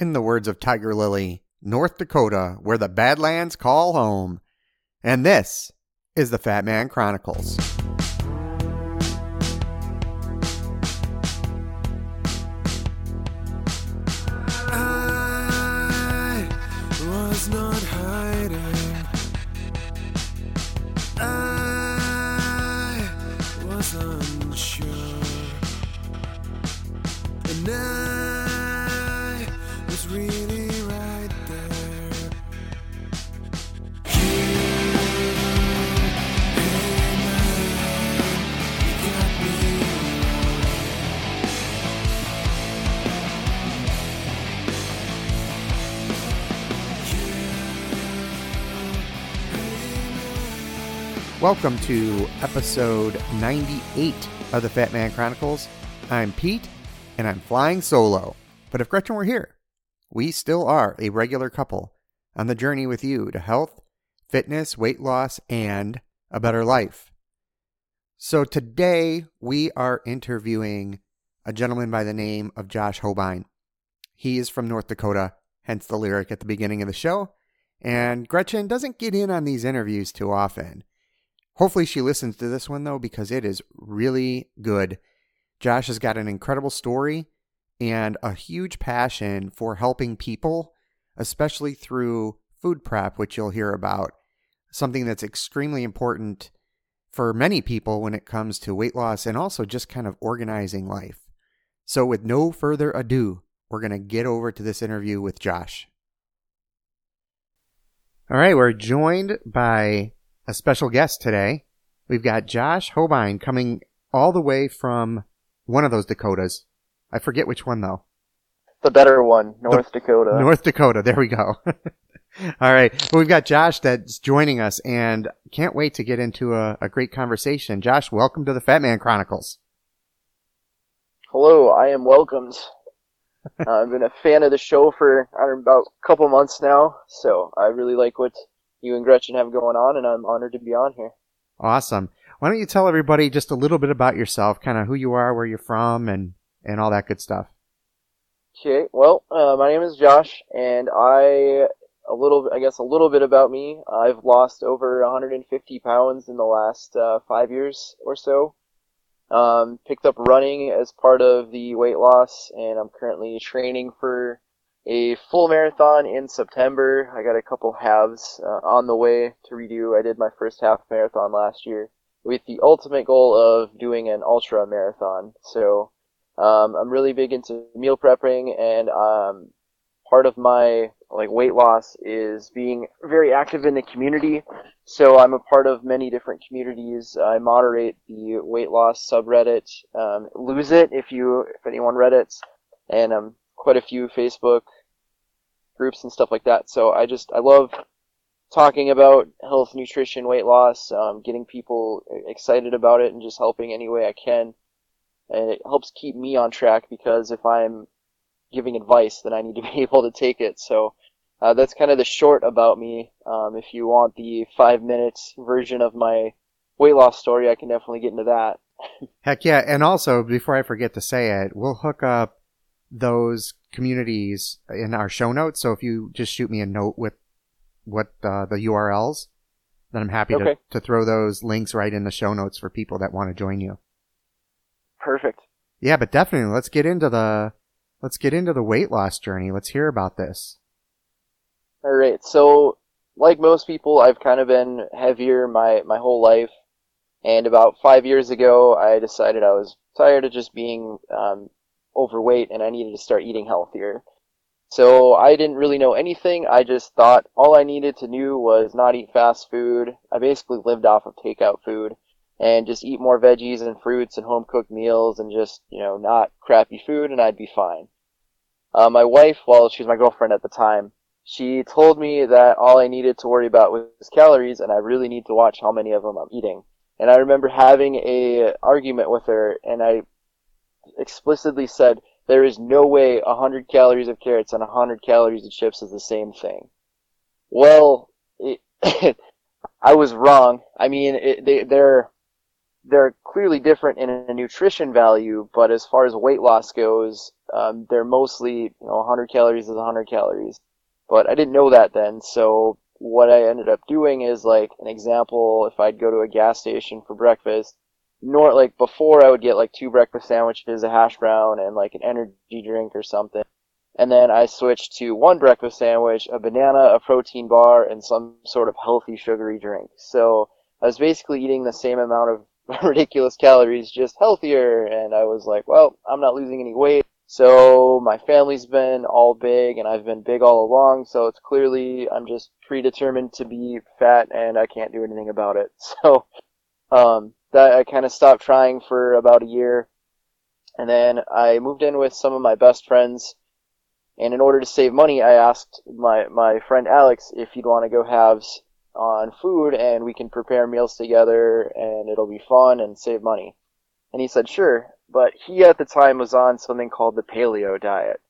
in the words of Tiger Lily, North Dakota, where the Badlands call home. And this is the Fat Man Chronicles. Welcome to episode 98 of the Fat Man Chronicles. I'm Pete, and I'm flying solo. But if Gretchen were here, we still are a regular couple on the journey with you to health, fitness, weight loss, and a better life. So today, we are interviewing a gentleman by the name of Josh Hobine. He is from North Dakota, hence the lyric at the beginning of the show. And Gretchen doesn't get in on these interviews too often. Hopefully she listens to this one, though, because it is really good. Josh has got an incredible story and a huge passion for helping people, especially through food prep, which you'll hear about. Something that's extremely important for many people when it comes to weight loss and also just kind of organizing life. So with no further ado, we're going to get over to this interview with Josh. All right, we're joined by a special guest today. We've got Josh Hobine coming all the way from one of those Dakotas. I forget which one, though. The better one, North Dakota. North Dakota, there we go. All right, well, we've got Josh that's joining us, and can't wait to get into a great conversation. Josh, welcome to the Fat Man Chronicles. Hello, I am welcomed. I've been a fan of the show for about a couple months now, so I really like what you and Gretchen have going on, and I'm honored to be on here. Awesome. Why don't you tell everybody just a little bit about yourself, kind of who you are, where you're from, and all that good stuff. Okay. Well, my name is Josh, and I guess a little bit about me. I've lost over 150 pounds in the last 5 years or so. Picked up running as part of the weight loss, and I'm currently training for a full marathon in September. I got a couple halves on the way to redo. I did my first half marathon last year with the ultimate goal of doing an ultra marathon. So I'm really big into meal prepping, and part of my weight loss is being very active in the community. So I'm a part of many different communities. I moderate the weight loss subreddit, Lose It, if anyone reddits, and quite a few Facebook groups and stuff like that. So I love talking about health, nutrition, weight loss, getting people excited about it and just helping any way I can. And it helps keep me on track, because if I'm giving advice, then I need to be able to take it. So that's kind of the short about me. If you want the 5-minute version of my weight loss story, I can definitely get into that. Heck yeah. And also, before I forget to say it, we'll hook up those communities in our show notes. So if you just shoot me a note with what the URLs, then I'm happy to throw those links right in the show notes for people that want to join you. Perfect. Yeah, but definitely let's get into the weight loss journey. Let's hear about this. All right. So, like most people, I've kind of been heavier my whole life, and about 5 years ago, I decided I was tired of just being overweight, and I needed to start eating healthier. So I didn't really know anything. I just thought all I needed to do was not eat fast food. I basically lived off of takeout food and just eat more veggies and fruits and home-cooked meals and just, not crappy food, and I'd be fine. My wife, she was my girlfriend at the time, she told me that all I needed to worry about was calories, and I really need to watch how many of them I'm eating. And I remember having an argument with her, and I explicitly said, there is no way 100 calories of carrots and 100 calories of chips is the same thing. Well, I was wrong. I mean, they're clearly different in a nutrition value, but as far as weight loss goes, They're mostly, 100 calories is 100 calories. But I didn't know that then, so what I ended up doing is, like, an example, if I'd go to a gas station for breakfast, before I would get, 2 breakfast sandwiches, a hash brown, and, an energy drink or something. And then I switched to 1 breakfast sandwich, a banana, a protein bar, and some sort of healthy sugary drink. So I was basically eating the same amount of ridiculous calories, just healthier. And I was like, well, I'm not losing any weight. So my family's been all big, and I've been big all along, so it's clearly I'm just predetermined to be fat, and I can't do anything about it. So that I kind of stopped trying for about a year. And then I moved in with some of my best friends, and in order to save money, I asked my friend Alex if he'd want to go halves on food, and we can prepare meals together, and it'll be fun and save money. And he said, sure. But he at the time was on something called the paleo diet.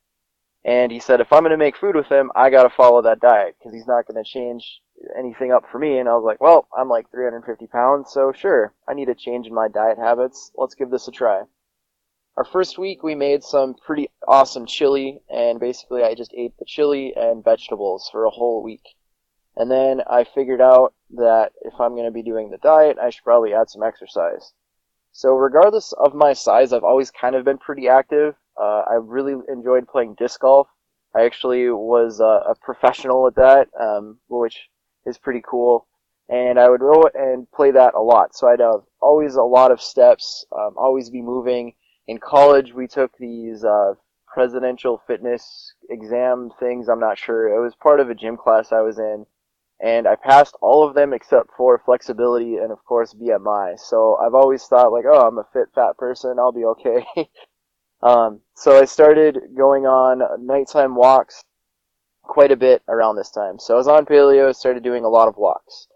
And he said, if I'm going to make food with him, I got to follow that diet because he's not going to change anything up for me. And I was like, well, I'm 350 pounds, so sure, I need a change in my diet habits. Let's give this a try. Our first week, we made some pretty awesome chili, and basically I just ate the chili and vegetables for a whole week. And then I figured out that if I'm going to be doing the diet, I should probably add some exercise. So regardless of my size, I've always kind of been pretty active. I really enjoyed playing disc golf. I actually was a professional at that, which is pretty cool. And I would go and play that a lot. So I'd have always a lot of steps, always be moving. In college, we took these presidential fitness exam things. I'm not sure. It was part of a gym class I was in. And I passed all of them except for flexibility and, of course, BMI. So I've always thought, I'm a fit, fat person. I'll be okay. So I started going on nighttime walks quite a bit around this time. So I was on paleo, started doing a lot of walks.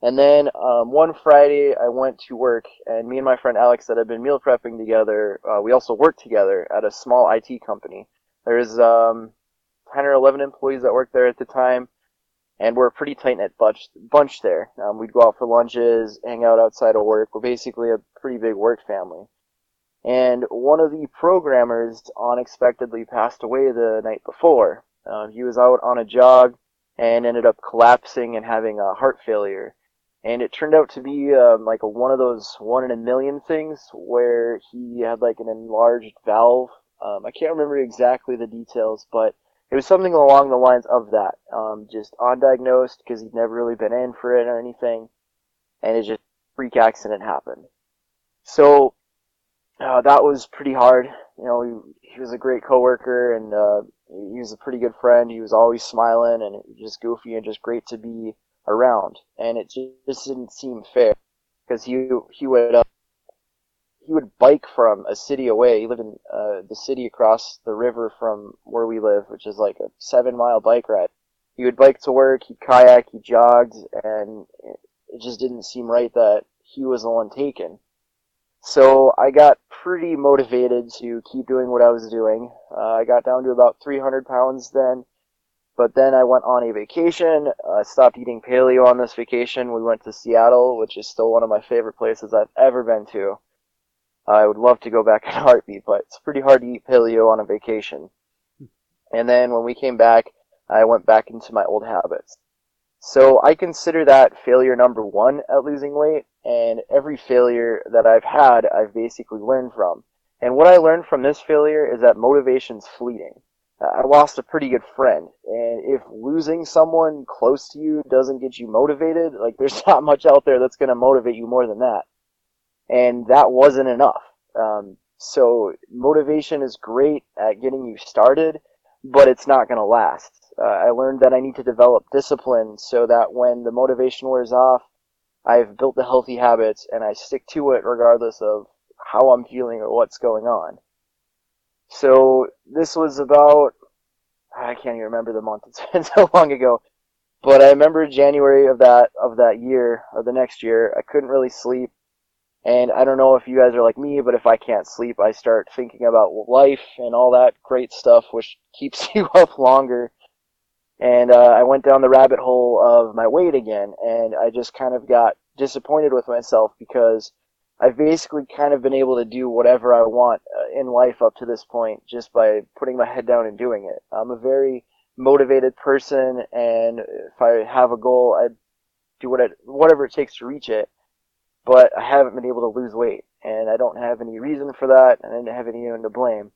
And then one Friday I went to work, and me and my friend Alex that had been meal prepping together, we also worked together at a small IT company. There's 10 or 11 employees that worked there at the time. And we're a pretty tight-knit bunch there. We'd go out for lunches, hang out outside of work. We're basically a pretty big work family. And one of the programmers unexpectedly passed away the night before. He was out on a jog and ended up collapsing and having a heart failure. And it turned out to be one of those one-in-a-million things where he had an enlarged valve. I can't remember exactly the details, but it was something along the lines of that, just undiagnosed because he'd never really been in for it or anything, and it just freak accident happened. So that was pretty hard. He was a great coworker, and he was a pretty good friend. He was always smiling and just goofy and just great to be around. And it just didn't seem fair because he would bike from a city away. He lived in the city across the river from where we live, which is a 7-mile bike ride. He would bike to work, he'd kayak, he jogged, and it just didn't seem right that he was the one taken. So I got pretty motivated to keep doing what I was doing. I got down to about 300 pounds then, but then I went on a vacation. I stopped eating paleo on this vacation. We went to Seattle, which is still one of my favorite places I've ever been to. I would love to go back in a heartbeat, but it's pretty hard to eat paleo on a vacation. And then when we came back, I went back into my old habits. So I consider that failure number 1 at losing weight, and every failure that I've had, I've basically learned from. And what I learned from this failure is that motivation's fleeting. I lost a pretty good friend, and if losing someone close to you doesn't get you motivated, there's not much out there that's going to motivate you more than that. And that wasn't enough. So motivation is great at getting you started, but it's not going to last. I learned that I need to develop discipline so that when the motivation wears off, I've built the healthy habits and I stick to it regardless of how I'm feeling or what's going on. So this was about, I can't even remember the month. It's been so long ago. But I remember January of that year, or the next year, I couldn't really sleep. And I don't know if you guys are like me, but if I can't sleep, I start thinking about life and all that great stuff, which keeps you up longer. And I went down the rabbit hole of my weight again, and I just kind of got disappointed with myself because I've basically kind of been able to do whatever I want in life up to this point just by putting my head down and doing it. I'm a very motivated person, and if I have a goal, I do whatever it takes to reach it. But I haven't been able to lose weight, and I don't have any reason for that, and I didn't have anyone to blame.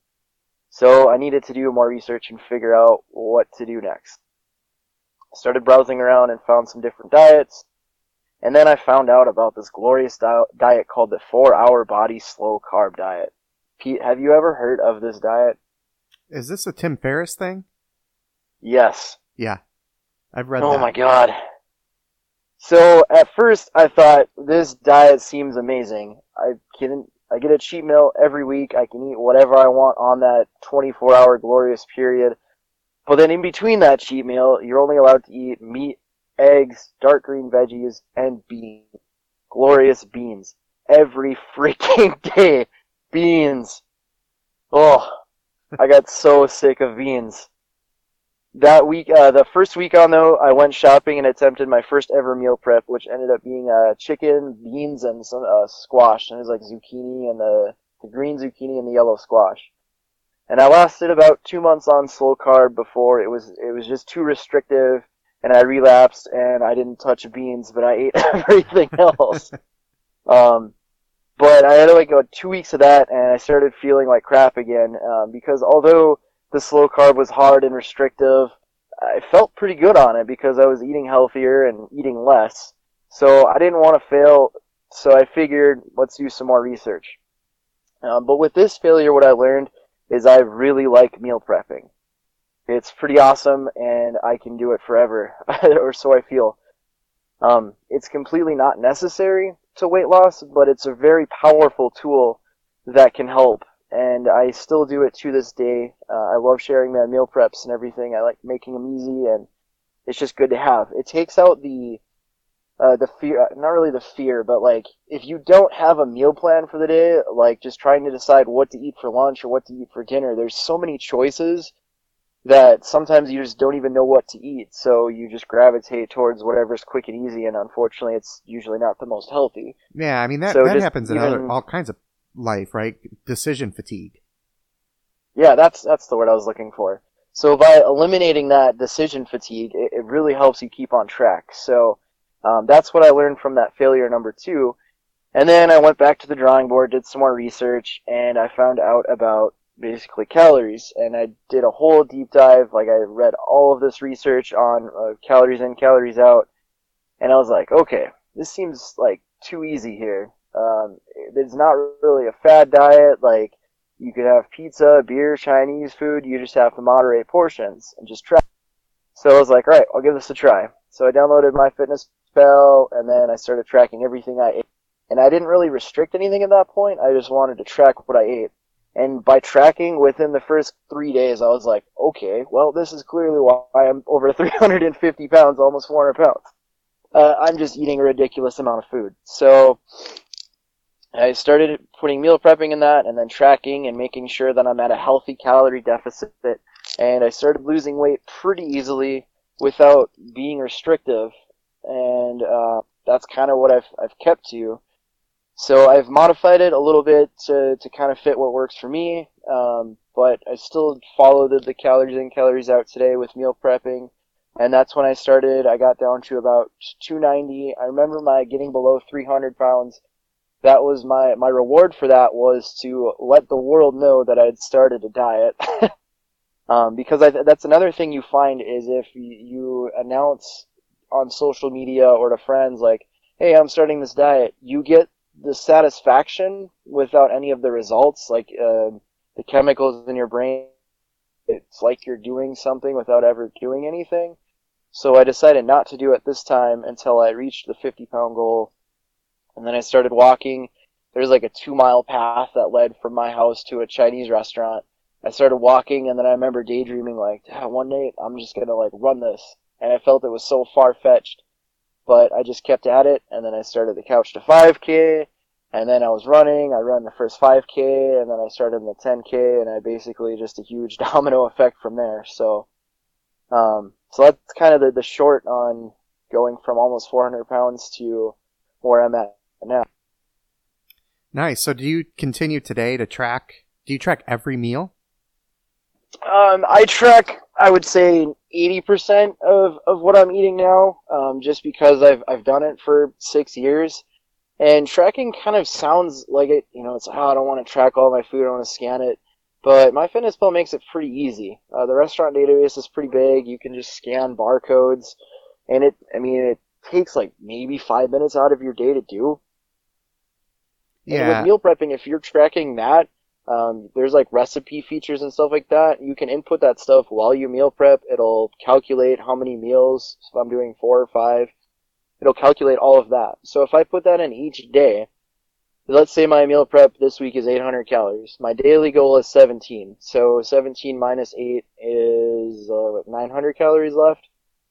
So I needed to do more research and figure out what to do next. I started browsing around and found some different diets, and then I found out about this glorious diet called the 4-Hour Body Slow Carb Diet. Pete, have you ever heard of this diet? Is this a Tim Ferriss thing? Yes. Yeah, I've read that. Oh my God. So at first I thought, this diet seems amazing. I get a cheat meal every week. I can eat whatever I want on that 24-hour glorious period. But then in between that cheat meal, you're only allowed to eat meat, eggs, dark green veggies, and beans. Glorious beans. Every freaking day. Beans. Oh, I got so sick of beans. That week, the first week on though, I went shopping and attempted my first ever meal prep, which ended up being chicken, beans, and some squash. And it was like zucchini and the green zucchini and the yellow squash. And I lasted about 2 months on slow carb before it was just too restrictive, and I relapsed and I didn't touch beans, but I ate everything else. But I had like 2 weeks of that, and I started feeling like crap again because although the slow carb was hard and restrictive, I felt pretty good on it because I was eating healthier and eating less. So I didn't want to fail, so I figured, let's do some more research. But with this failure, what I learned is I really like meal prepping. It's pretty awesome, and I can do it forever, or so I feel. It's completely not necessary to weight loss, but it's a very powerful tool that can help. And I still do it to this day. I love sharing my meal preps and everything. I like making them easy, and it's just good to have. It takes out the fear, not really the fear, but like if you don't have a meal plan for the day, like just trying to decide what to eat for lunch or what to eat for dinner, there's so many choices that sometimes you just don't even know what to eat. So you just gravitate towards whatever's quick and easy, and unfortunately it's usually not the most healthy. Yeah, I mean, that happens in all kinds of life, right? Decision fatigue. Yeah, that's the word I was looking for. So by eliminating that decision fatigue, it really helps you keep on track. So that's what I learned from that failure number two. And then I went back to the drawing board, did some more research, and I found out about basically calories. And I did a whole deep dive. Like, I read all of this research on calories in, calories out. And I was like, okay, this seems like too easy here. It's not really a fad diet. Like, you could have pizza, beer, Chinese food. You just have to moderate portions and just try. So I was like, all right, I'll give this a try. So I downloaded MyFitnessPal, and then I started tracking everything I ate. And I didn't really restrict anything at that point. I just wanted to track what I ate. And by tracking, within the first 3 days, I was like, okay, well, this is clearly why I'm over 350 pounds, almost 400 pounds. I'm just eating a ridiculous amount of food. So I started putting meal prepping in that, and then tracking and making sure that I'm at a healthy calorie deficit. And I started losing weight pretty easily without being restrictive. And that's kind of what I've kept to. So I've modified it a little bit to kind of fit what works for me. But I still follow the calories in, calories out today with meal prepping. And that's when I started. I got down to about 290. I remember my getting below 300 pounds. That was my reward for that, was to let the world know that I had started a diet. Because that's another thing you find is if you announce on social media or to friends like, hey, I'm starting this diet, you get the satisfaction without any of the results, like the chemicals in your brain. It's like you're doing something without ever doing anything. So I decided not to do it this time until I reached the 50-pound goal. And then I started walking. There's like a 2-mile path that led from my house to a Chinese restaurant. I started walking, and then I remember daydreaming like, one day I'm just going to like run this. And I felt it was so far-fetched, but I just kept at it. And then I started the Couch to 5K, and then I was running. I ran the first 5K, and then I started the 10K, and I basically just a huge domino effect from there. So so that's kind of the short on going from almost 400 pounds to where I'm at now. Nice. So do you continue today to track? Do you track every meal? I track, I would say, 80% of what I'm eating now, just because I've done it for 6 years. And tracking kind of sounds like it, you know, it's, oh, I don't want to track all my food, I want to scan it. But MyFitnessPal makes it pretty easy. The restaurant database is pretty big. You can just scan barcodes. And it takes like maybe 5 minutes out of your day to do. Yeah. And with meal prepping, if you're tracking that, there's like recipe features and stuff like that. You can input that stuff while you meal prep. It'll calculate how many meals. If I'm doing 4 or 5, it'll calculate all of that. So if I put that in each day, let's say my meal prep this week is 800 calories. My daily goal is 17. So 17 minus 8 is 900 calories left.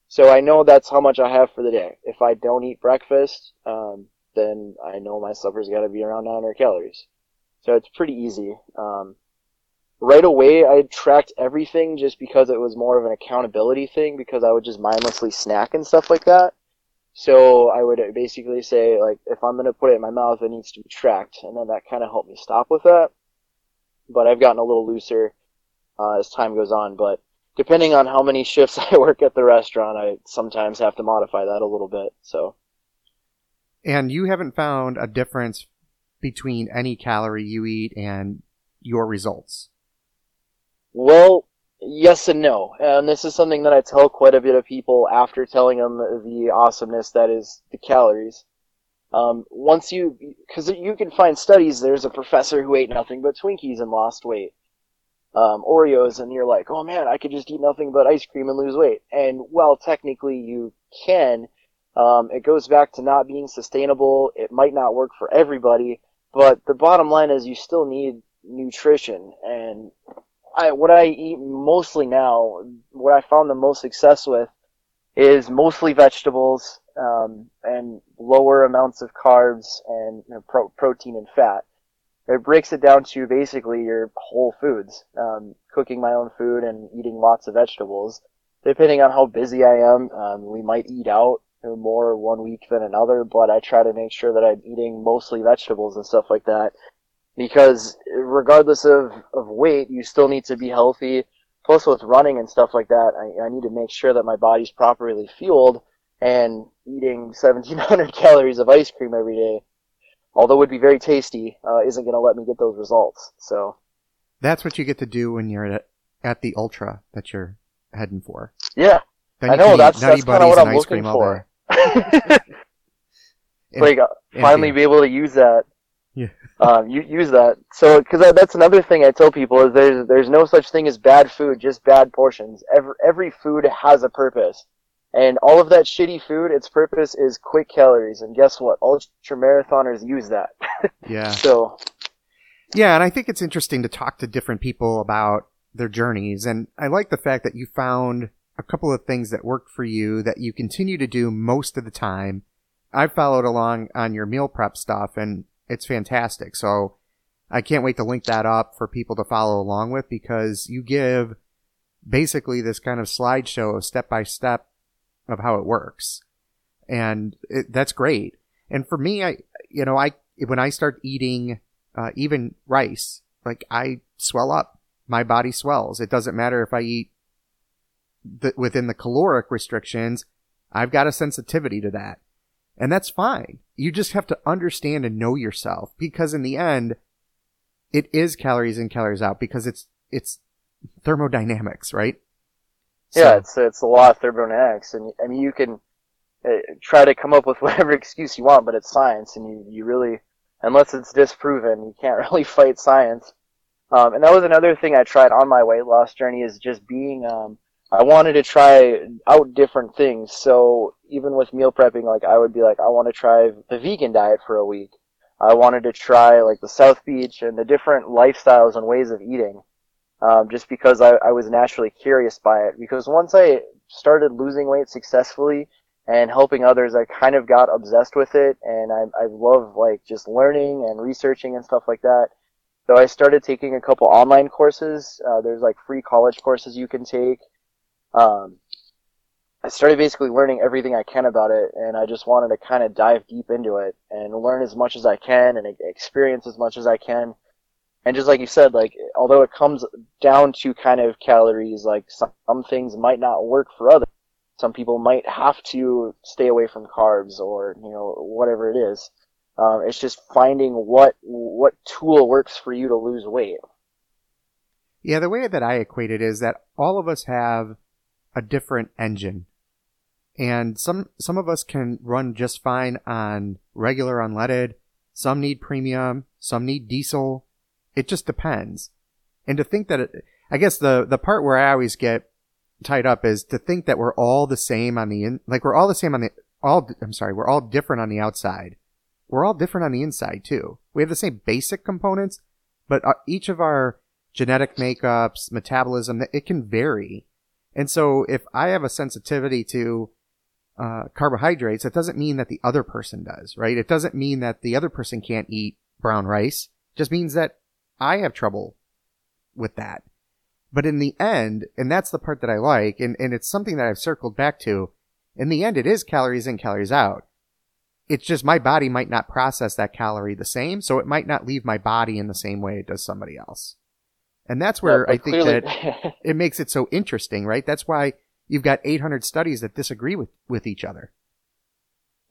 So I know that's how much I have for the day. If I don't eat breakfast, then I know my supper's got to be around 900 calories. So it's pretty easy. Right away, I tracked everything just because it was more of an accountability thing, because I would just mindlessly snack and stuff like that. So I would basically say, like, if I'm going to put it in my mouth, it needs to be tracked. And then that kind of helped me stop with that. But I've gotten a little looser as time goes on. But depending on how many shifts I work at the restaurant, I sometimes have to modify that a little bit. So. And you haven't found a difference between any calorie you eat and your results? Well, yes and no. And this is something that I tell quite a bit of people after telling them the awesomeness that is the calories. Because you can find studies, there's a professor who ate nothing but Twinkies and lost weight. Oreos, and you're like, oh man, I could just eat nothing but ice cream and lose weight. And well, technically you can. It goes back to not being sustainable. It might not work for everybody, but the bottom line is you still need nutrition. And what I eat mostly now, what I found the most success with, is mostly vegetables and lower amounts of carbs and protein and fat. It breaks it down to basically your whole foods, cooking my own food and eating lots of vegetables. Depending on how busy I am, we might eat out more one week than another, but I try to make sure that I'm eating mostly vegetables and stuff like that. Because regardless of weight, you still need to be healthy. Plus with running and stuff like that, I need to make sure that my body's properly fueled, and eating 1,700 calories of ice cream every day, although it would be very tasty, isn't going to let me get those results. So that's what you get to do when you're at the ultra that you're heading for. Yeah. I know, that's kind of what I'm looking for. Like, finally be able to use that. Yeah. Use that. So, because that's another thing I tell people is there's no such thing as bad food, just bad portions. Every food has a purpose, and all of that shitty food, its purpose is quick calories. And guess what? Ultra marathoners use that. Yeah. So. Yeah, and I think it's interesting to talk to different people about their journeys, and I like the fact that you found a couple of things that worked for you that you continue to do most of the time. I followed along on your meal prep stuff, and it's fantastic. So I can't wait to link that up for people to follow along with, because you give basically this kind of slideshow of step-by-step of how it works. And that's great. And for me, I when I start eating even rice, like, I swell up. My body swells. It doesn't matter if I eat within the caloric restrictions. I've got a sensitivity to that, and that's fine. You just have to understand and know yourself, because in the end, it is calories in, calories out, because it's thermodynamics, right? Yeah, so. It's a lot of thermodynamics, and I mean, you can try to come up with whatever excuse you want, but it's science, and you really, unless it's disproven, you can't really fight science. And that was another thing I tried on my weight loss journey, is just being I wanted to try out different things. So even with meal prepping, like, I would be like, I want to try the vegan diet for a week. I wanted to try like the South Beach and the different lifestyles and ways of eating, just because I was naturally curious by it. Because once I started losing weight successfully and helping others, I kind of got obsessed with it, and I love like just learning and researching and stuff like that. So I started taking a couple online courses. There's like free college courses you can take. I started basically learning everything I can about it, and I just wanted to kind of dive deep into it and learn as much as I can and experience as much as I can. And just like you said, like, although it comes down to kind of calories, like some things might not work for others. Some people might have to stay away from carbs or, you know, whatever it is. It's just finding what tool works for you to lose weight. Yeah, the way that I equate it is that all of us have a different engine. And some of us can run just fine on regular unleaded. Some need premium. Some need diesel. It just depends. And to think that, I guess the part where I always get tied up is to think that we're all the same on the in, like we're all the same on the, all, I'm sorry, we're all different on the outside. We're all different on the inside too. We have the same basic components, but each of our genetic makeups, metabolism, it can vary. And so if I have a sensitivity to carbohydrates, it doesn't mean that the other person does, right? It doesn't mean that the other person can't eat brown rice. It just means that I have trouble with that. But in the end, and that's the part that I like, and it's something that I've circled back to, in the end, it is calories in, calories out. It's just my body might not process that calorie the same, so it might not leave my body in the same way it does somebody else. And that's where I think clearly that it makes it so interesting, right? That's why you've got 800 studies that disagree with each other.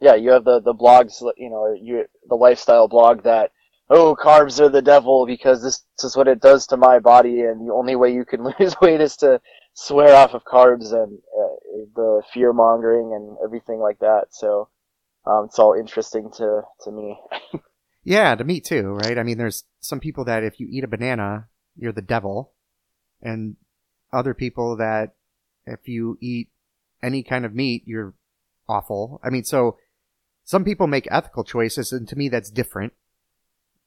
Yeah, you have the blogs, you know, the lifestyle blog that, oh, carbs are the devil because this is what it does to my body, and the only way you can lose weight is to swear off of carbs, and the fear-mongering and everything like that. So it's all interesting to me. Yeah, to me too, right? I mean, there's some people that if you eat a banana, you're the devil, and other people that if you eat any kind of meat, you're awful. I mean, so some people make ethical choices, and to me that's different.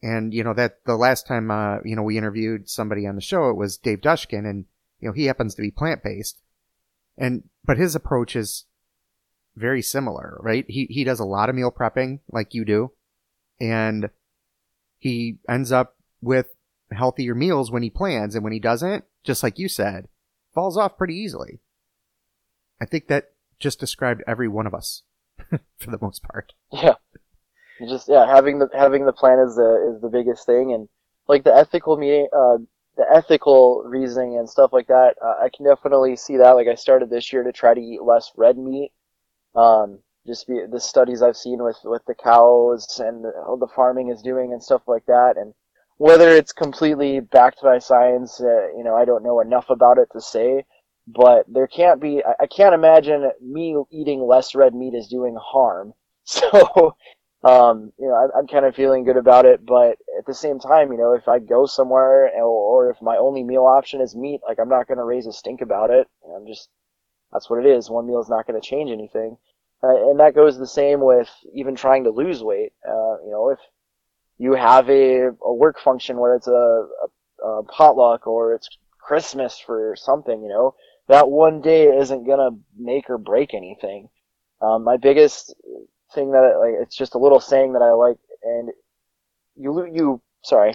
And, you know, that the last time, you know, we interviewed somebody on the show, it was Dave Dushkin, and, you know, he happens to be plant-based. And, but his approach is very similar, right? He does a lot of meal prepping like you do, and he ends up with healthier meals when he plans, and when he doesn't, just like you said, falls off pretty easily. I think that just described every one of us for the most part. Yeah. Just having the plan is the biggest thing, and like the ethical reasoning and stuff like that. I can definitely see that. Like I started this year to try to eat less red meat. The studies I've seen with the cows and how the farming is doing and stuff like that, and whether it's completely backed by science, you know, I don't know enough about it to say. But there can't be. I can't imagine me eating less red meat is doing harm. So. You know, I'm kind of feeling good about it, but at the same time, you know, if I go somewhere or if my only meal option is meat, like I'm not going to raise a stink about it. I'm just, that's what it is. One meal is not going to change anything. And that goes the same with even trying to lose weight. You know, if you have a work function where it's a potluck or it's Christmas for something, you know, that one day isn't going to make or break anything. My biggest thing that it's just a little saying that I like, and you sorry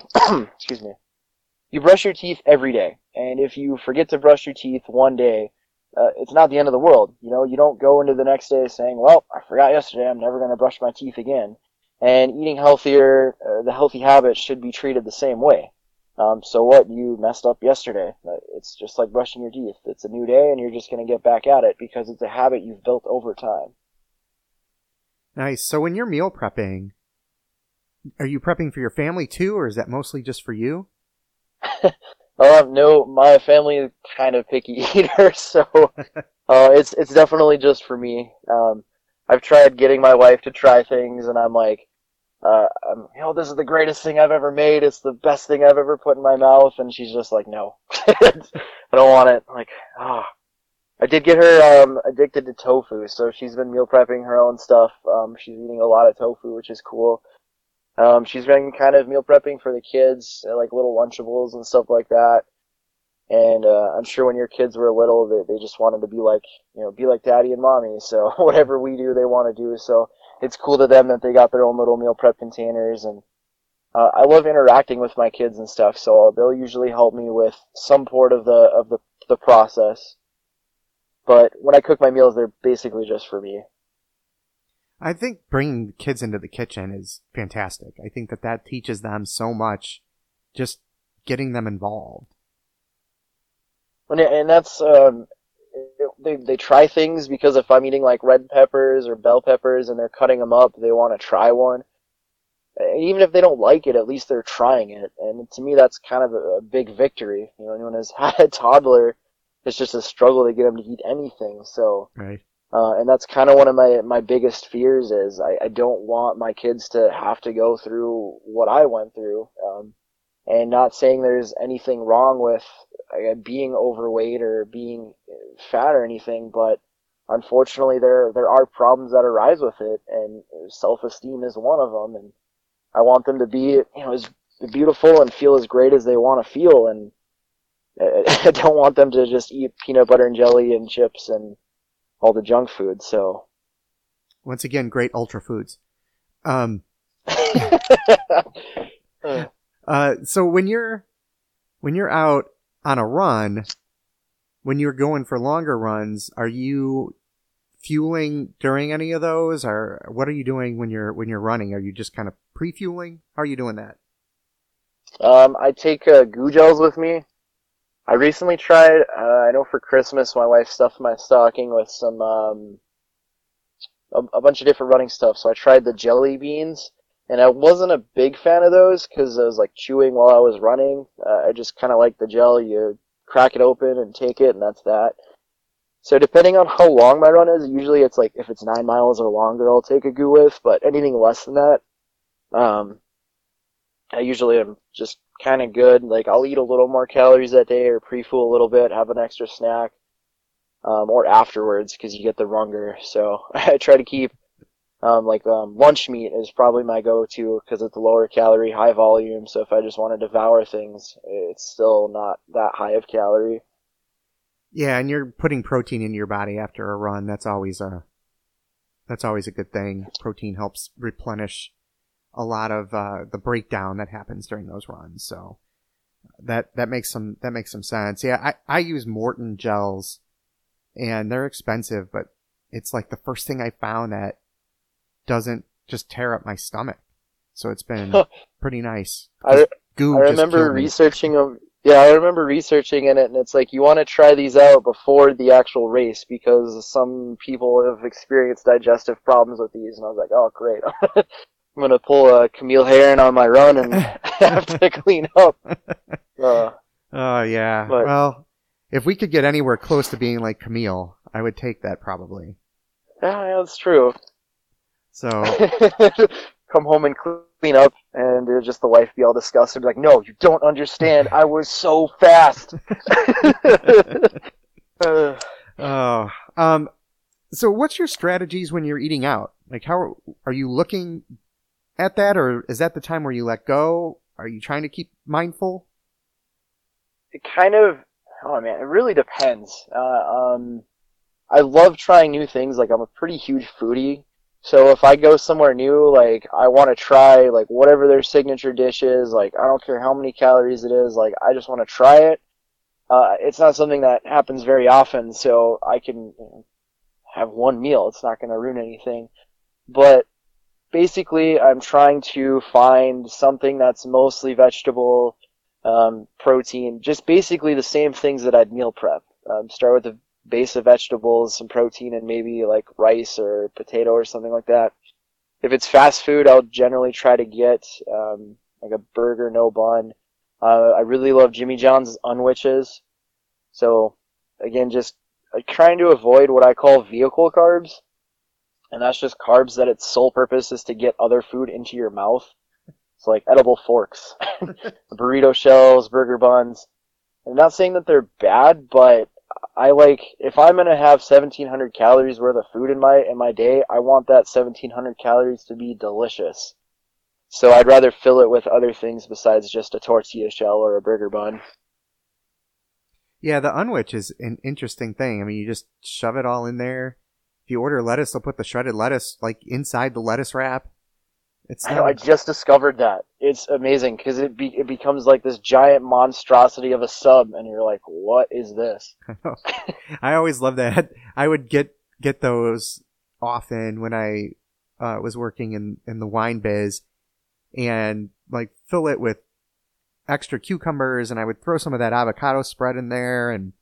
excuse me, you brush your teeth every day, and if you forget to brush your teeth one day, it's not the end of the world. You know, you don't go into the next day saying, well, I forgot yesterday, I'm never going to brush my teeth again. And eating healthier, the healthy habits should be treated the same way. So what, you messed up yesterday, it's just like brushing your teeth. It's a new day, and you're just going to get back at it because it's a habit you've built over time. Nice. So when you're meal prepping, are you prepping for your family too, or is that mostly just for you? No, my family is kind of picky eaters, so it's definitely just for me. I've tried getting my wife to try things, and I'm like, you know, this is the greatest thing I've ever made. It's the best thing I've ever put in my mouth, and she's just like, no, I don't want it. Like, ah. I did get her addicted to tofu, so she's been meal prepping her own stuff. She's eating a lot of tofu, which is cool. She's been kind of meal prepping for the kids, like little Lunchables and stuff like that. And I'm sure when your kids were little, they just wanted to be like, you know, be like Daddy and Mommy. So whatever we do, they want to do. So it's cool to them that they got their own little meal prep containers. And I love interacting with my kids and stuff, so they'll usually help me with some part of the process. But when I cook my meals, they're basically just for me. I think bringing kids into the kitchen is fantastic. I think that that teaches them so much, just getting them involved. And that's, they try things, because if I'm eating like red peppers or bell peppers and they're cutting them up, they want to try one. And even if they don't like it, at least they're trying it. And to me, that's kind of a big victory. You know, anyone who's had a toddler, it's just a struggle to get them to eat anything. So, right. And that's kind of one of my biggest fears is I don't want my kids to have to go through what I went through. And not saying there's anything wrong with being overweight or being fat or anything, but unfortunately there are problems that arise with it, and self-esteem is one of them. And I want them to be, you know, as beautiful and feel as great as they want to feel, and I don't want them to just eat peanut butter and jelly and chips and all the junk food. So, once again, great ultra foods. So when you're out on a run, when you're going for longer runs, are you fueling during any of those, or what are you doing when you're running? Are you just kind of pre-fueling? How are you doing that? I take goo gels with me. I recently tried, I know for Christmas my wife stuffed my stocking with some, a bunch of different running stuff. So I tried the jelly beans, and I wasn't a big fan of those because I was like chewing while I was running. I just kind of like the gel. You crack it open and take it, and that's that. So depending on how long my run is, usually it's like if it's 9 miles or longer, I'll take a goo with, but anything less than that, I usually am just kind of good. Like, I'll eat a little more calories that day or pre-fuel a little bit, have an extra snack, or afterwards because you get the runger. So I try to keep, lunch meat is probably my go-to because it's lower calorie, high volume. So if I just want to devour things, it's still not that high of calorie. Yeah, and you're putting protein into your body after a run. That's always a good thing. Protein helps replenish a lot of the breakdown that happens during those runs, so that makes some sense. Yeah, I use Morton gels, and they're expensive, but it's like the first thing I found that doesn't just tear up my stomach. So it's been pretty nice. I remember researching in it, and it's like you want to try these out before the actual race because some people have experienced digestive problems with these, and I was like, oh great. I'm going to pull Camille Heron on my run and have to clean up. Yeah. But, well, if we could get anywhere close to being like Camille, I would take that probably. Yeah, that's true. So. Come home and clean up, and just the wife be all disgusted. Be like, no, you don't understand. I was so fast. So what's your strategies when you're eating out? Like, how are you looking at that, or is that the time where you let go? Are you trying to keep mindful? It kind of, it really depends. I love trying new things. Like, I'm a pretty huge foodie, so if I go somewhere new, like, I want to try, like, whatever their signature dish is. Like, I don't care how many calories it is. Like, I just want to try it. It's not something that happens very often, so I can have one meal. It's not going to ruin anything, but basically, I'm trying to find something that's mostly vegetable, protein, just basically the same things that I'd meal prep. Start with the base of vegetables, some protein, and maybe like rice or potato or something like that. If it's fast food, I'll generally try to get like a burger, no bun. I really love Jimmy John's unwitches. So again, just trying to avoid what I call vehicle carbs. And that's just carbs that its sole purpose is to get other food into your mouth. It's like edible forks, burrito shells, burger buns. I'm not saying that they're bad, but I like, if I'm going to have 1,700 calories worth of food in my day, I want that 1,700 calories to be delicious. So I'd rather fill it with other things besides just a tortilla shell or a burger bun. Yeah, the unwich is an interesting thing. I mean, you just shove it all in there. If you order lettuce, they'll put the shredded lettuce like inside the lettuce wrap. It's I know, I just discovered that. It's amazing because it becomes like this giant monstrosity of a sub, and you're like, what is this? I always love that. I would get those often when I was working in the wine biz, and like fill it with extra cucumbers, and I would throw some of that avocado spread in there, and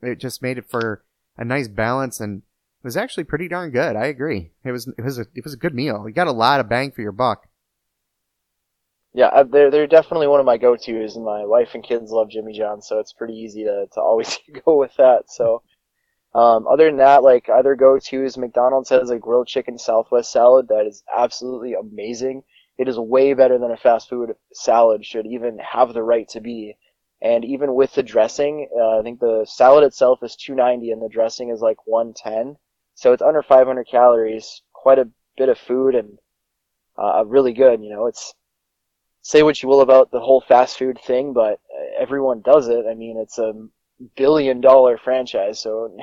it just made it for a nice balance, and it was actually pretty darn good. I agree. It was a good meal. You got a lot of bang for your buck. Yeah, they're definitely one of my go-tos, and my wife and kids love Jimmy John's, so it's pretty easy to always go with that. So, other than that, like other go-tos, McDonald's has a grilled chicken Southwest salad that is absolutely amazing. It is way better than a fast food salad should even have the right to be. And even with the dressing, I think the salad itself is $2.90 and the dressing is like $1.10. So it's under 500 calories, quite a bit of food, and really good. You know, it's, say what you will about the whole fast food thing, but everyone does it. I mean, it's a $1 billion franchise, so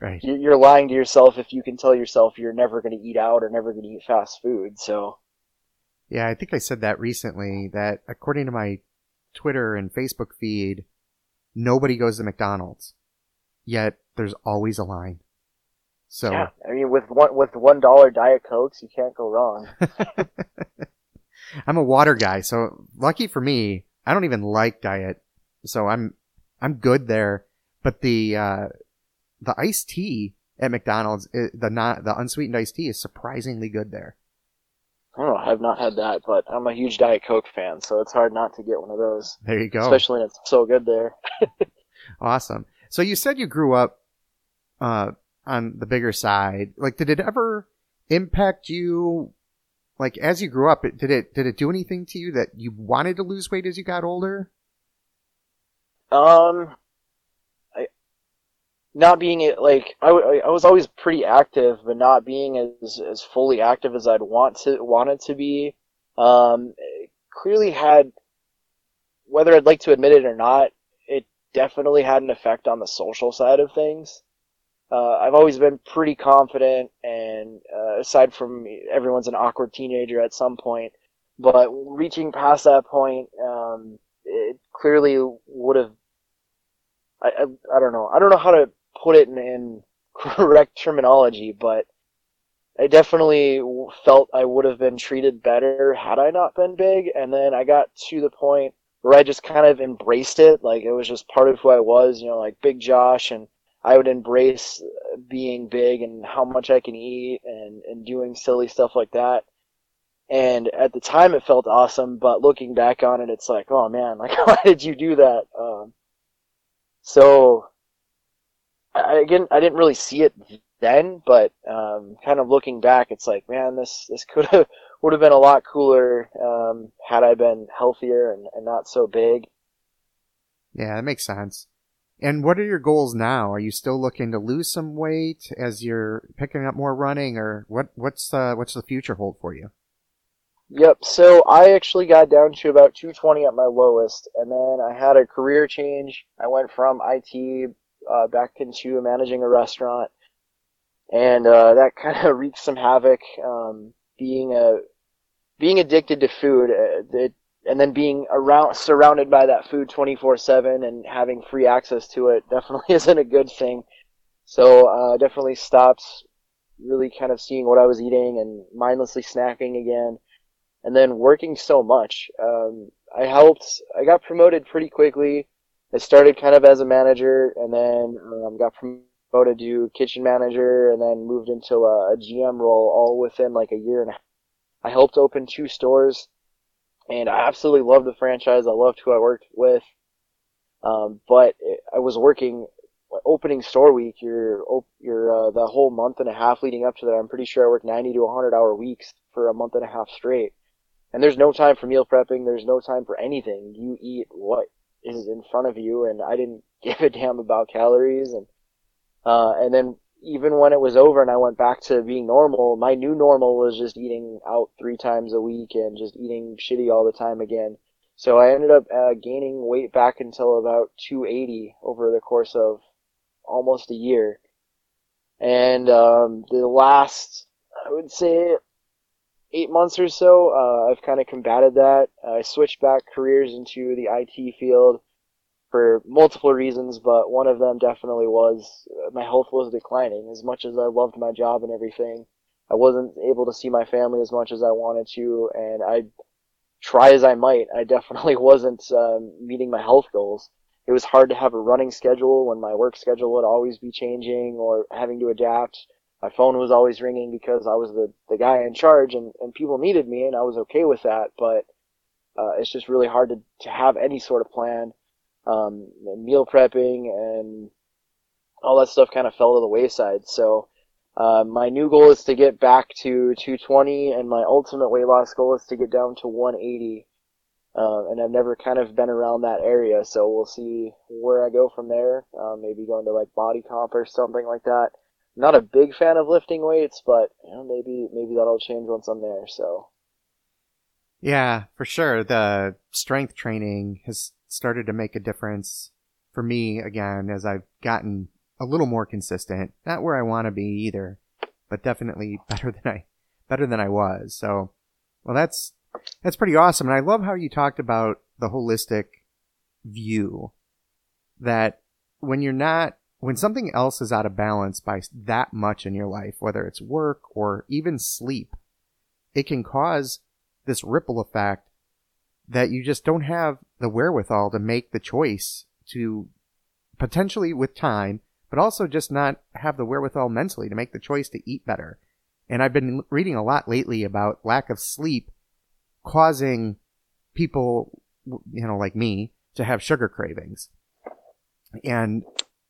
right. You're lying to yourself if you can tell yourself you're never going to eat out or never going to eat fast food. So, yeah, I think I said that recently, that according to my Twitter and Facebook feed, nobody goes to McDonald's, yet there's always a line. So yeah, I mean, with $1 Diet Cokes, you can't go wrong. I'm a water guy, so lucky for me, I don't even like diet, so I'm good there. But the iced tea at McDonald's, the unsweetened iced tea is surprisingly good there. I don't know, I've not had that, but I'm a huge Diet Coke fan, so it's hard not to get one of those. There you go. Especially when it's so good there. Awesome. So you said you grew up on the bigger side. Like, did it ever impact you? Like, as you grew up, did it do anything to you that you wanted to lose weight as you got older? Not being like, I was always pretty active, but not being as fully active as I'd wanted to be. Clearly had, whether I'd like to admit it or not, it definitely had an effect on the social side of things. I've always been pretty confident, and aside from everyone's an awkward teenager at some point, but reaching past that point, it clearly would have. I don't know. I don't know how to put it in correct terminology, but I definitely felt I would have been treated better had I not been big. And then I got to the point where I just kind of embraced it. Like, it was just part of who I was, you know, like Big Josh, and I would embrace being big and how much I can eat and doing silly stuff like that. And at the time it felt awesome, but looking back on it, it's like, oh man, like, why did you do that? So, I didn't really see it then, but kind of looking back, it's like, man, this would have been a lot cooler had I been healthier and not so big. Yeah, that makes sense. And what are your goals now? Are you still looking to lose some weight as you're picking up more running, or what's the future hold for you? Yep, so I actually got down to about 220 at my lowest, and then I had a career change. I went from IT back into managing a restaurant, and that kind of wreaked some havoc. Being addicted to food, and then being surrounded by that food 24/7 and having free access to it definitely isn't a good thing. So I definitely stopped really kind of seeing what I was eating and mindlessly snacking again. And then working so much. I got promoted pretty quickly. I started kind of as a manager, and then got promoted to kitchen manager, and then moved into a GM role all within like a year and a half. I helped open 2 stores, and I absolutely loved the franchise. I loved who I worked with. But I was working opening store week. You're the whole month and a half leading up to that. I'm pretty sure I worked 90 to 100 hour weeks for a month and a half straight. And there's no time for meal prepping. There's no time for anything. You eat what is in front of you, and I didn't give a damn about calories. And then even when it was over and I went back to being normal, my new normal was just eating out 3 times a week and just eating shitty all the time again. So I ended up gaining weight back until about 280 over the course of almost a year. And the last, I would say, 8 months or so, I've kind of combated that. I switched back careers into the IT field for multiple reasons, but one of them definitely was my health was declining. As much as I loved my job and everything, I wasn't able to see my family as much as I wanted to, and I try as I might, I definitely wasn't meeting my health goals. It was hard to have a running schedule when my work schedule would always be changing or having to adapt. My phone was always ringing because I was the guy in charge, and people needed me, and I was okay with that, but it's just really hard to have any sort of plan. Meal prepping and all that stuff kind of fell to the wayside. So my new goal is to get back to 220, and my ultimate weight loss goal is to get down to 180. And I've never kind of been around that area, so we'll see where I go from there. Maybe going to like body comp or something like that. I'm not a big fan of lifting weights, but you know, maybe that'll change once I'm there. So yeah, for sure, the strength training has started to make a difference for me again as I've gotten a little more consistent. Not where I want to be either, but definitely better than I was. So, well, that's pretty awesome. And I love how you talked about the holistic view that when something else is out of balance by that much in your life, whether it's work or even sleep, it can cause this ripple effect that you just don't have the wherewithal to make the choice to potentially with time, but also just not have the wherewithal mentally to make the choice to eat better. And I've been reading a lot lately about lack of sleep causing people, you know, like me, to have sugar cravings. And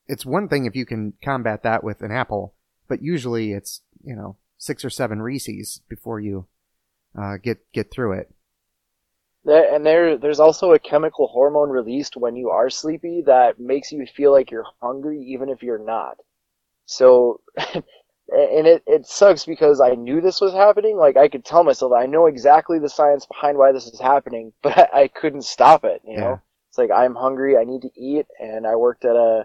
it's one thing if you can combat that with an apple, but usually it's, you know, 6 or 7 Reese's before you get through it. And there's also a chemical hormone released when you are sleepy that makes you feel like you're hungry even if you're not. So, and it sucks because I knew this was happening. Like, I could tell myself, I know exactly the science behind why this is happening, but I couldn't stop it, you know? Yeah. It's like, I'm hungry, I need to eat, and I worked at a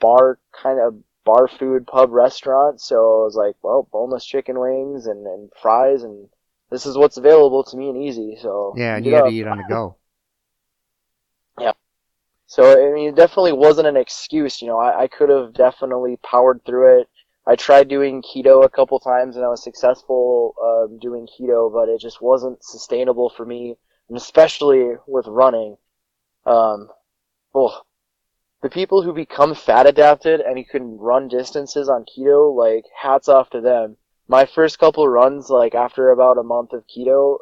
bar, kind of bar food pub restaurant, so I was like, well, boneless chicken wings and fries and... This is what's available to me and easy, so... Yeah, and you got to eat on the go. Yeah. So, I mean, it definitely wasn't an excuse, you know. I could have definitely powered through it. I tried doing keto a couple times, and I was successful doing keto, but it just wasn't sustainable for me, and especially with running. The people who become fat-adapted and who can run distances on keto, like, hats off to them. My first couple runs, like after about a month of keto,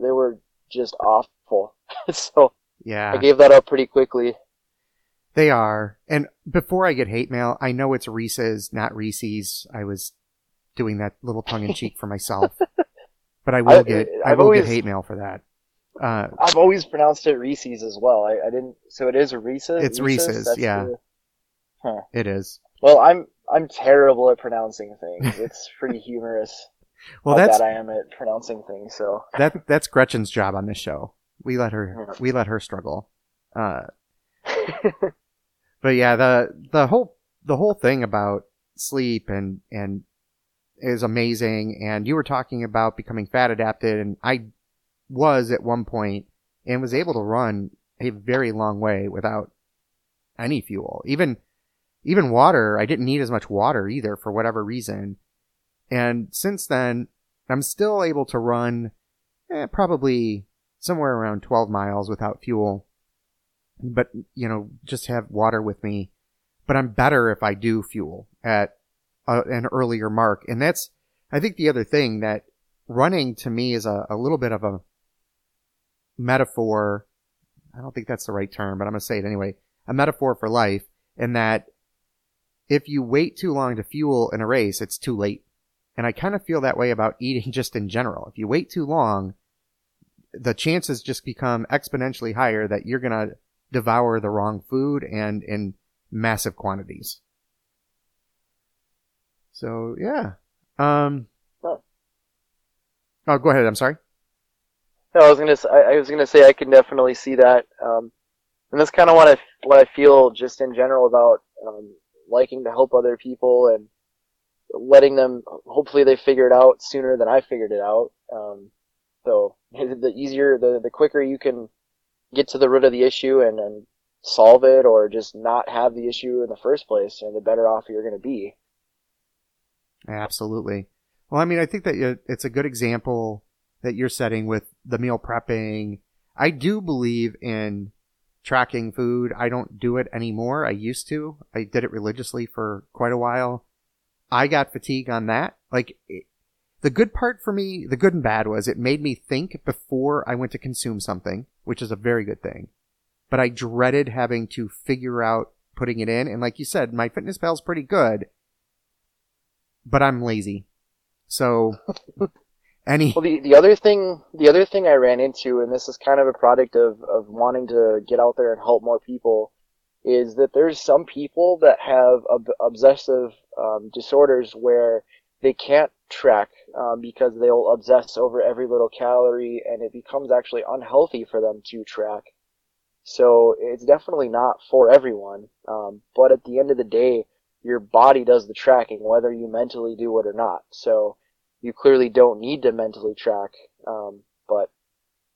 they were just awful. So yeah, I gave that up pretty quickly. They are. And before I get hate mail, I know it's Reese's, not Reese's. I was doing that little tongue in cheek for myself, but I will get hate mail for that. I've always pronounced it Reese's as well. I didn't. So it is Reese's. It's Reese's. That's yeah. It is. Well, I'm terrible at pronouncing things. It's pretty humorous. Well, how bad I am at pronouncing things. So that's Gretchen's job on this show. We let her struggle. But yeah, the whole thing about sleep and is amazing. And you were talking about becoming fat adapted, and I was at one point and was able to run a very long way without any fuel, even water. I didn't need as much water either for whatever reason. And since then, I'm still able to run probably somewhere around 12 miles without fuel. But, you know, just have water with me. But I'm better if I do fuel at an earlier mark. And that's, I think, the other thing that running to me is a little bit of a metaphor. I don't think that's the right term, but I'm going to say it anyway. A metaphor for life in that if you wait too long to fuel in a race, it's too late. And I kind of feel that way about eating just in general. If you wait too long, the chances just become exponentially higher that you're going to devour the wrong food and in massive quantities. So, yeah. Oh, go ahead. I'm sorry. No, I was going to say I can definitely see that. And that's kind of what I feel just in general about liking to help other people and letting them, hopefully they figure it out sooner than I figured it out. So the easier, the quicker you can get to the root of the issue and solve it, or just not have the issue in the first place, and the better off you're going to be. Absolutely. Well, I mean, I think that it's a good example that you're setting with the meal prepping. I do believe in tracking food. I don't do it anymore. I used to. I did it religiously for quite a while. I got fatigue on that. Like, the good part for me, the good and bad, was it made me think before I went to consume something, which is a very good thing. But I dreaded having to figure out putting it in. And like you said, MyFitnessPal is pretty good, but I'm lazy. So Well, the other thing I ran into, and this is kind of a product of wanting to get out there and help more people, is that there's some people that have obsessive disorders where they can't track because they'll obsess over every little calorie, and it becomes actually unhealthy for them to track. So it's definitely not for everyone, but at the end of the day, your body does the tracking, whether you mentally do it or not. So you clearly don't need to mentally track, but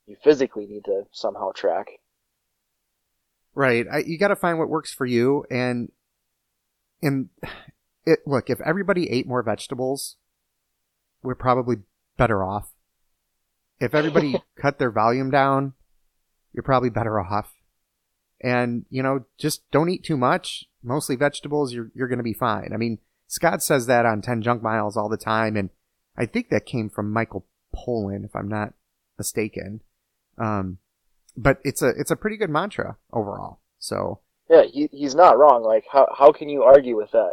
you physically need to somehow track. Right. You got to find what works for you. And look, if everybody ate more vegetables, we're probably better off. If everybody cut their volume down, you're probably better off. And, you know, just don't eat too much, mostly vegetables, you're going to be fine. I mean, Scott says that on 10 Junk Miles all the time, and I think that came from Michael Pollan, if I'm not mistaken. But it's a pretty good mantra overall. So yeah, he's not wrong. Like, how can you argue with that?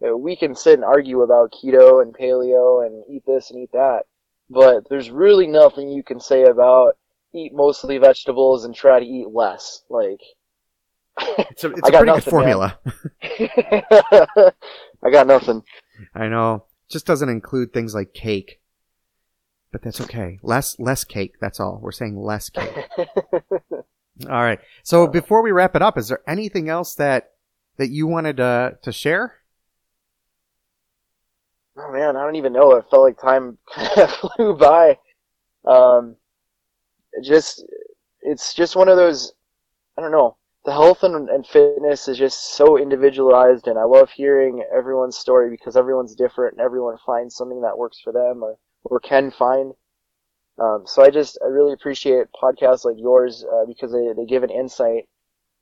You know, we can sit and argue about keto and paleo and eat this and eat that, but there's really nothing you can say about eat mostly vegetables and try to eat less. Like, it's a pretty good formula. I got nothing. I know. Just doesn't include things like cake, but that's okay. Less cake. That's all we're saying. Less cake. All right. So before we wrap it up, is there anything else that you wanted to share? Oh man, I don't even know. It felt like time flew by. It's just one of those, I don't know, the health and fitness is just so individualized, and I love hearing everyone's story because everyone's different and everyone finds something that works for them or can find. So I really appreciate podcasts like yours because they give an insight,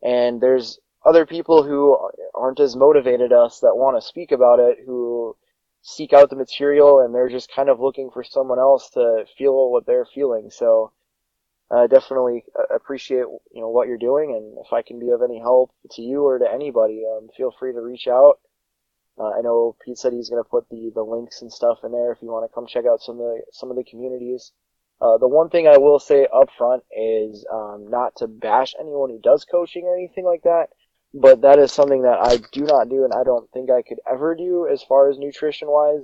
and there's other people who aren't as motivated us that want to speak about it, who seek out the material, and they're just kind of looking for someone else to feel what they're feeling. So definitely appreciate what you're doing, and if I can be of any help to you or to anybody, feel free to reach out. I know Pete said he's going to put the links and stuff in there if you want to come check out some of the communities. The one thing I will say up front is not to bash anyone who does coaching or anything like that, but that is something that I do not do, and I don't think I could ever do as far as nutrition-wise.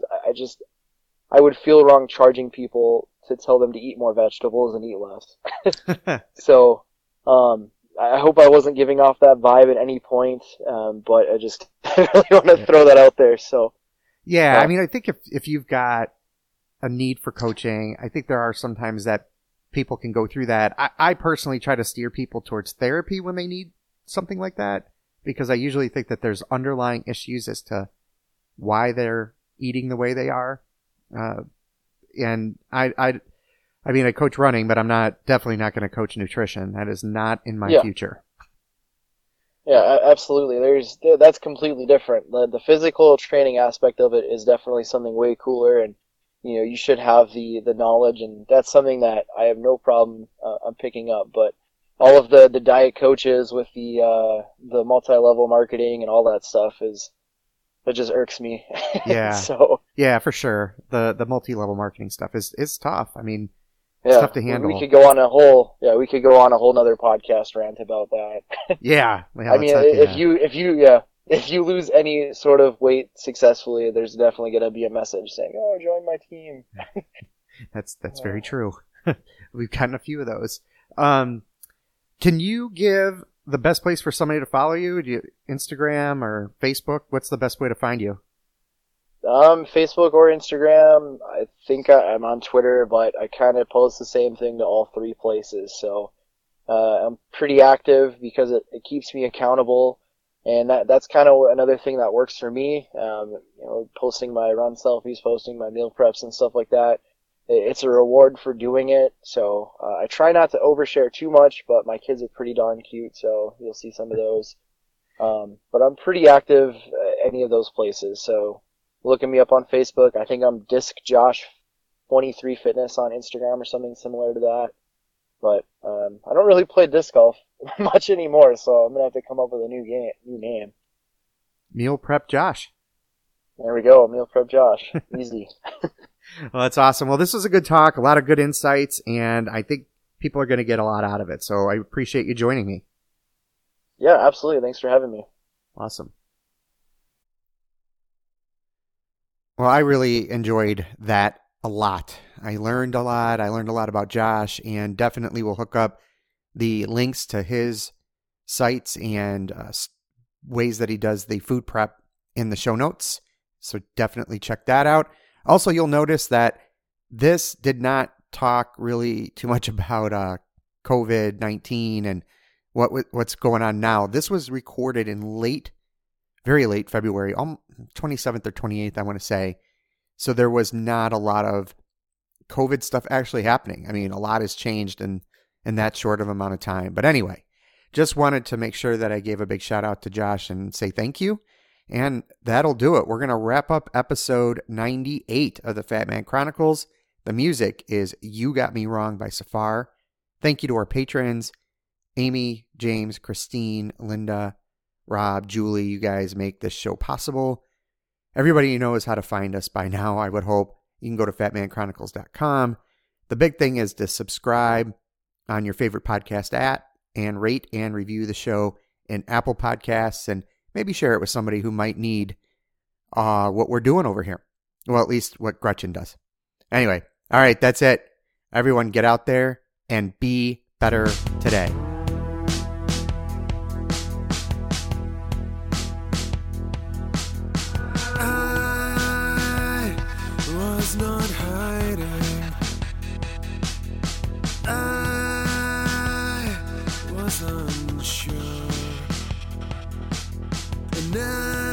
I would feel wrong charging people to tell them to eat more vegetables and eat less. So I hope I wasn't giving off that vibe at any point, but I just really want to throw that out there. So yeah, I mean, I think if you've got a need for coaching, I think there are sometimes that people can go through that. I personally try to steer people towards therapy when they need something like that, because I usually think that there's underlying issues as to why they're eating the way they are. And I mean, I coach running, but I'm definitely not going to coach nutrition. That is not in my future. Yeah, absolutely. That's completely different. The physical training aspect of it is definitely something way cooler, and you should have the knowledge, and that's something that I have no problem picking up. But all of the diet coaches with the multi-level marketing and all that stuff It just irks me. Yeah. So yeah, for sure. The multi-level marketing stuff is tough. I mean, it's tough to handle. We could go on a whole nother podcast rant about that. Yeah. I mean, if you lose any sort of weight successfully, there's definitely going to be a message saying, "Oh, join my team." That's very true. We've gotten a few of those. Can you give the best place for somebody to follow you? Do you Instagram or Facebook? What's the best way to find you? Facebook or Instagram. I think I'm on Twitter, but I kind of post the same thing to all three places. So I'm pretty active because it keeps me accountable. And that's kind of another thing that works for me. Posting my run selfies, posting my meal preps and stuff like that. It's a reward for doing it. So I try not to overshare too much, but my kids are pretty darn cute, so you'll see some of those. But I'm pretty active at any of those places. So look at me up on Facebook. I think I'm discjosh23fitness on Instagram or something similar to that. But I don't really play disc golf much anymore, so I'm going to have to come up with a new name. Meal Prep Josh. There we go, Meal Prep Josh. Easy. Well, that's awesome. Well, this was a good talk, a lot of good insights, and I think people are going to get a lot out of it. So I appreciate you joining me. Yeah, absolutely. Thanks for having me. Awesome. Well, I really enjoyed that a lot. I learned a lot. I learned a lot about Josh, and definitely will hook up the links to his sites and ways that he does the food prep in the show notes. So definitely check that out. Also, you'll notice that this did not talk really too much about COVID-19 and what's going on now. This was recorded in very late February, 27th or 28th, I want to say. So there was not a lot of COVID stuff actually happening. I mean, a lot has changed in that short of amount of time. But anyway, just wanted to make sure that I gave a big shout out to Josh and say thank you. And that'll do it. We're going to wrap up episode 98 of the Fat Man Chronicles. The music is You Got Me Wrong by Safar. Thank you to our patrons, Amy, James, Christine, Linda, Rob, Julie. You guys make this show possible. Everybody knows how to find us by now, I would hope. You can go to fatmanchronicles.com. The big thing is to subscribe on your favorite podcast app and rate and review the show in Apple Podcasts, and maybe share it with somebody who might need what we're doing over here. Well, at least what Gretchen does. Anyway, all right, that's it. Everyone get out there and be better today. I was not hiding. I was unsure. Now